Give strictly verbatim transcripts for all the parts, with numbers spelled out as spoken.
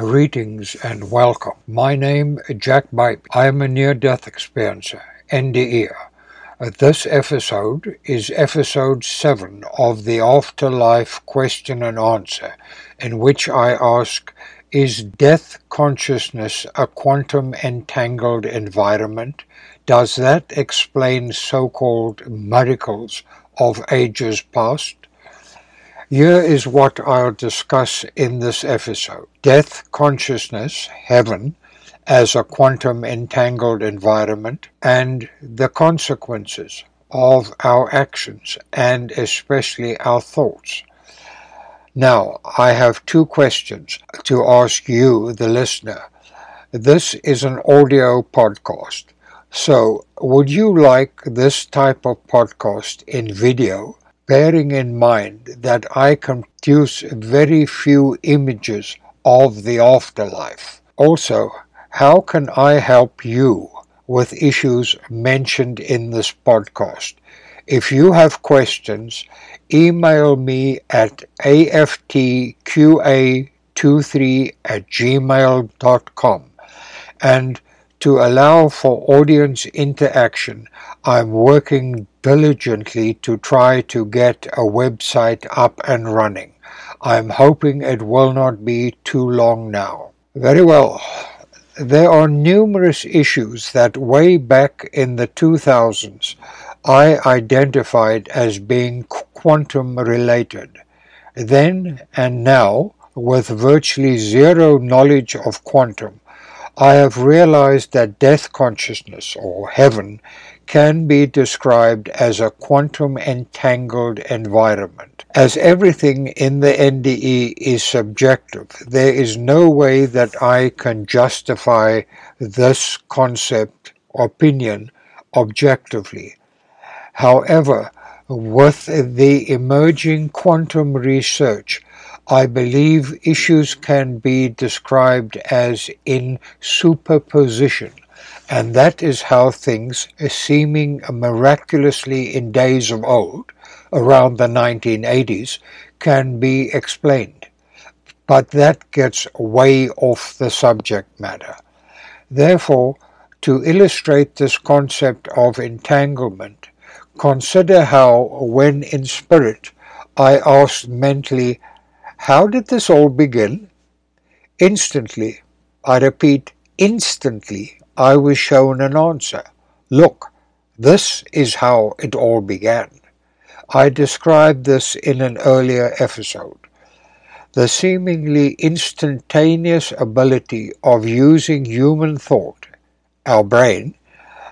Greetings and welcome. My name is Jack Bipe. I am a near-death experiencer, N D E. This episode is episode seven of the Afterlife Question and Answer, in which I ask, is death consciousness a quantum entangled environment? Does that explain so-called miracles of ages past? Here is what I'll discuss in this episode. Death consciousness, heaven, as a quantum entangled environment, and the consequences of our actions, and especially our thoughts. Now, I have two questions to ask you, the listener. This is an audio podcast, so would you like this type of podcast in video? Bearing in mind that I can produce very few images of the afterlife. Also, how can I help you with issues mentioned in this podcast? If you have questions, email me at a f t q a two three at gmail dot com. And to allow for audience interaction, I'm working diligently to try to get a website up and running. I'm hoping it will not be too long now. Very well. There are numerous issues that way back in the two thousands I identified as being quantum related. Then and now, with virtually zero knowledge of quantum, I have realized that death consciousness, or heaven, can be described as a quantum entangled environment. As everything in the N D E is subjective, there is no way that I can justify this concept, opinion, objectively. However, with the emerging quantum research, I believe issues can be described as in superposition, and that is how things, seeming miraculously in days of old, around the nineteen eighties, can be explained. But that gets way off the subject matter. Therefore, to illustrate this concept of entanglement, consider how, when in spirit, I asked mentally, how did this all begin? Instantly, I repeat, instantly, I was shown an answer. Look, this is how it all began. I described this in an earlier episode. The seemingly instantaneous ability of using human thought, our brain,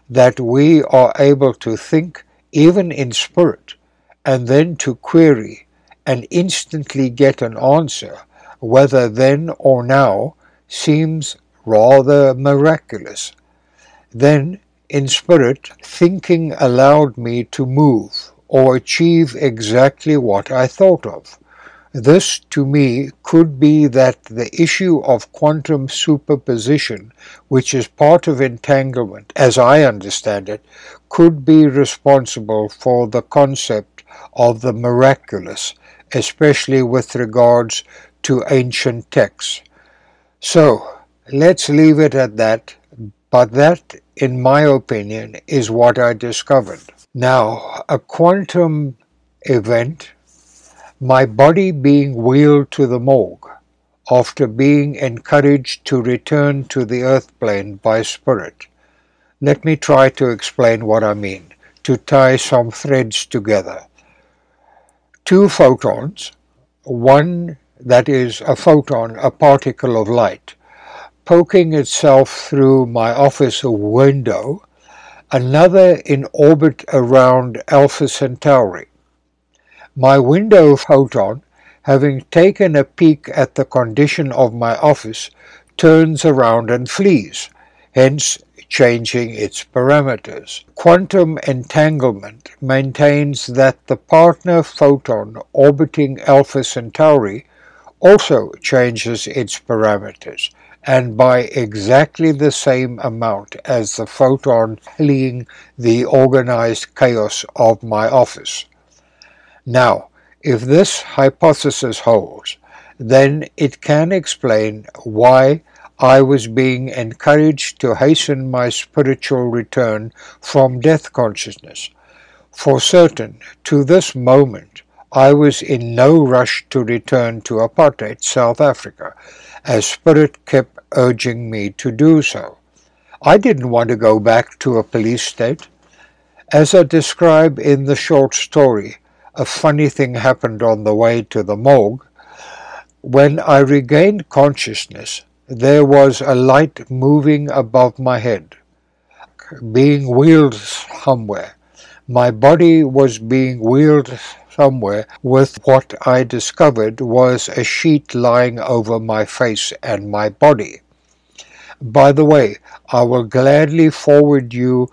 that we are able to think even in spirit, and then to query and instantly get an answer, whether then or now, seems rather miraculous. Then, in spirit, thinking allowed me to move or achieve exactly what I thought of. This, to me, could be that the issue of quantum superposition, which is part of entanglement, as I understand it, could be responsible for the concept of the miraculous, especially with regards to ancient texts. So, let's leave it at that, but that, in my opinion, is what I discovered. Now, a quantum event, my body being wheeled to the morgue, after being encouraged to return to the earth plane by spirit. Let me try to explain what I mean, to tie some threads together. Two photons, one that is a photon, a particle of light, poking itself through my office window, another in orbit around Alpha Centauri. My window photon, having taken a peek at the condition of my office, turns around and flees, hence changing its parameters. Quantum entanglement maintains that the partner photon orbiting Alpha Centauri also changes its parameters, and by exactly the same amount as the photon fleeing the organized chaos of my office. Now, if this hypothesis holds, then it can explain why I was being encouraged to hasten my spiritual return from death consciousness. For certain, to this moment, I was in no rush to return to apartheid South Africa, as Spirit kept urging me to do so. I didn't want to go back to a police state. As I describe in the short story, A Funny Thing Happened on the Way to the Morgue, when I regained consciousness, there was a light moving above my head, being wheeled somewhere. My body was being wheeled somewhere with what I discovered was a sheet lying over my face and my body. By the way, I will gladly forward you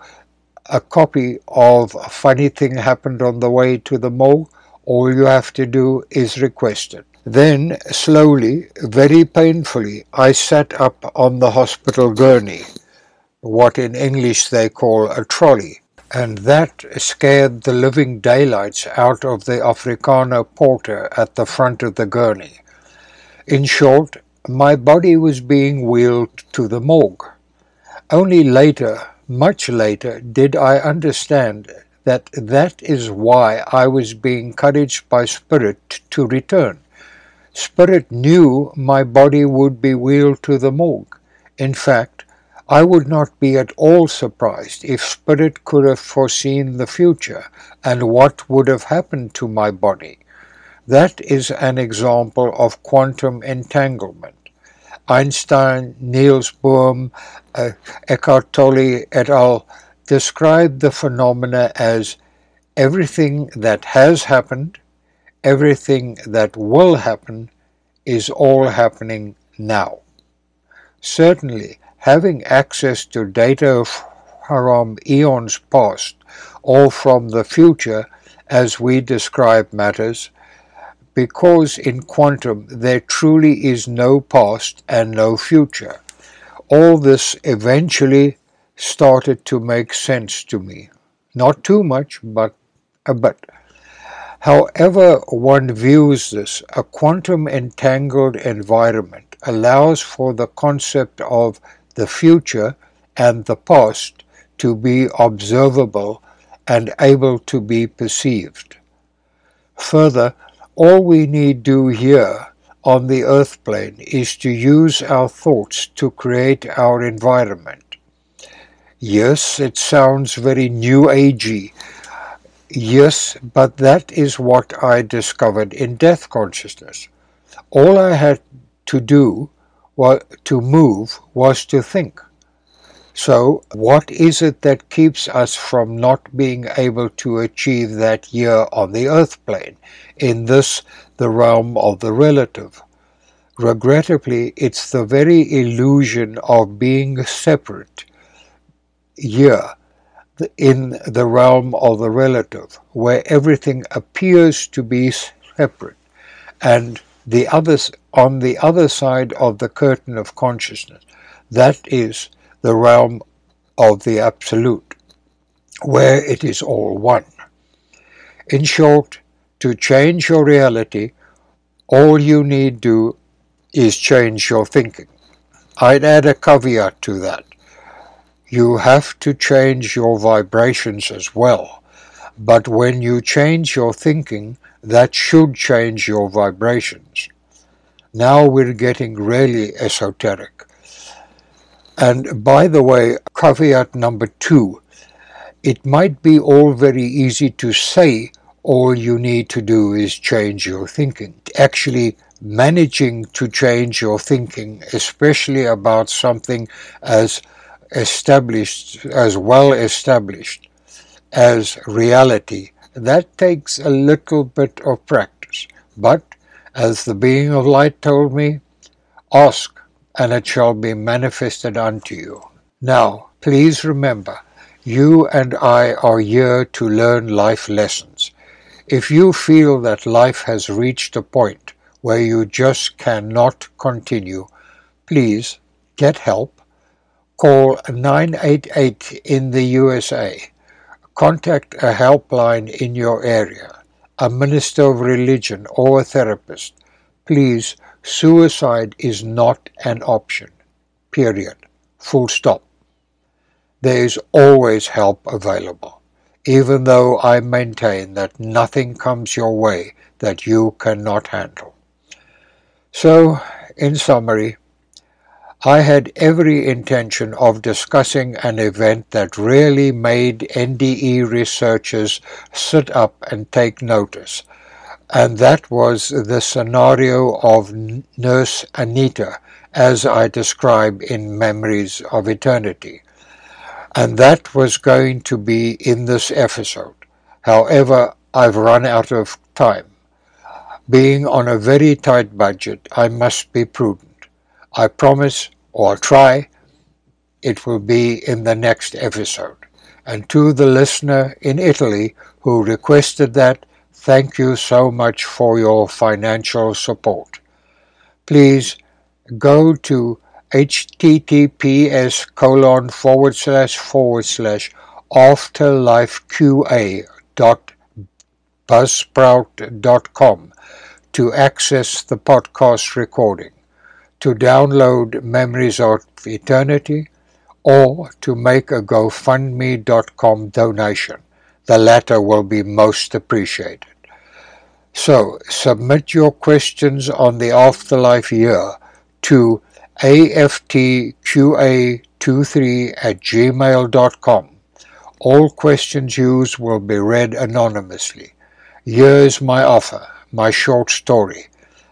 a copy of A Funny Thing Happened on the Way to the Morgue. All you have to do is request it. Then, slowly, very painfully, I sat up on the hospital gurney, what in English they call a trolley, and that scared the living daylights out of the Afrikaner porter at the front of the gurney. In short, my body was being wheeled to the morgue. Only later, much later, did I understand that that is why I was being encouraged by Spirit to return. Spirit knew my body would be wheeled to the morgue. In fact, I would not be at all surprised if Spirit could have foreseen the future and what would have happened to my body. That is an example of quantum entanglement. Einstein, Niels Bohr, uh, Eckhart Tolle et al. Describe the phenomena as everything that has happened, everything that will happen, is all happening now. Certainly, having access to data from eons past or from the future as we describe matters, because in quantum there truly is no past and no future. All this eventually started to make sense to me. Not too much, but a bit. However one views this, a quantum entangled environment allows for the concept of the future and the past to be observable and able to be perceived. Further, all we need do here on the earth plane is to use our thoughts to create our environment. Yes, it sounds very new agey. Yes, but that is what I discovered in death consciousness. All I had to do was to move was to think. So, what is it that keeps us from not being able to achieve that here on the earth plane, in this, the realm of the relative? Regrettably, it's the very illusion of being separate here, in the realm of the relative, where everything appears to be separate, and the others on the other side of the curtain of consciousness, that is the realm of the absolute, where it is all one. In short, to change your reality, all you need do is change your thinking. I'd add a caveat to that. You have to change your vibrations as well, but when you change your thinking, that should change your vibrations. Now we're getting really esoteric. And by the way, caveat number two, it might be all very easy to say all you need to do is change your thinking. Actually, managing to change your thinking, especially about something as established, as well established as reality, that takes a little bit of practice. But, as the being of light told me, ask, and it shall be manifested unto you. Now, please remember, you and I are here to learn life lessons. If you feel that life has reached a point where you just cannot continue, please get help. Call nine eight eight in the U S A. Contact a helpline in your area, a minister of religion or a therapist. Please Suicide is not an option, period, full stop. There is always help available, even though I maintain that nothing comes your way that you cannot handle. So, in summary, I had every intention of discussing an event that really made N D E researchers sit up and take notice, and that was the scenario of Nurse Anita, as I describe in Memories of Eternity, and that was going to be in this episode. However, I've run out of time. Being on a very tight budget, I must be prudent. I promise, or try, it will be in the next episode. And to the listener in Italy who requested that, thank you so much for your financial support. Please go to https colon forward slash forward slash afterlifeqa.buzzsprout dot com to access the podcast recording, to download Memories of Eternity, or to make a GoFundMe dot com donation. The latter will be most appreciated. So, submit your questions on the Afterlife Year to a f t q a two three at gmail dot com. All questions used will be read anonymously. Here's my offer, my short story,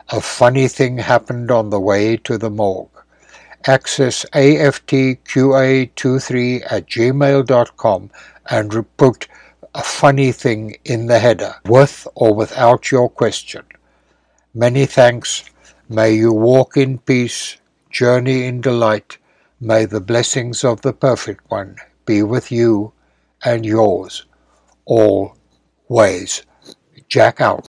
A Funny Thing Happened on the Way to the Morgue. Access a f t q a two three at gmail dot com and put A Funny Thing in the header, with or without your question. Many thanks. May you walk in peace, journey in delight. May the blessings of the Perfect One be with you and yours always. Jack out.